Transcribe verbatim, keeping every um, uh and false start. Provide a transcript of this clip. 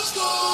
Let's go!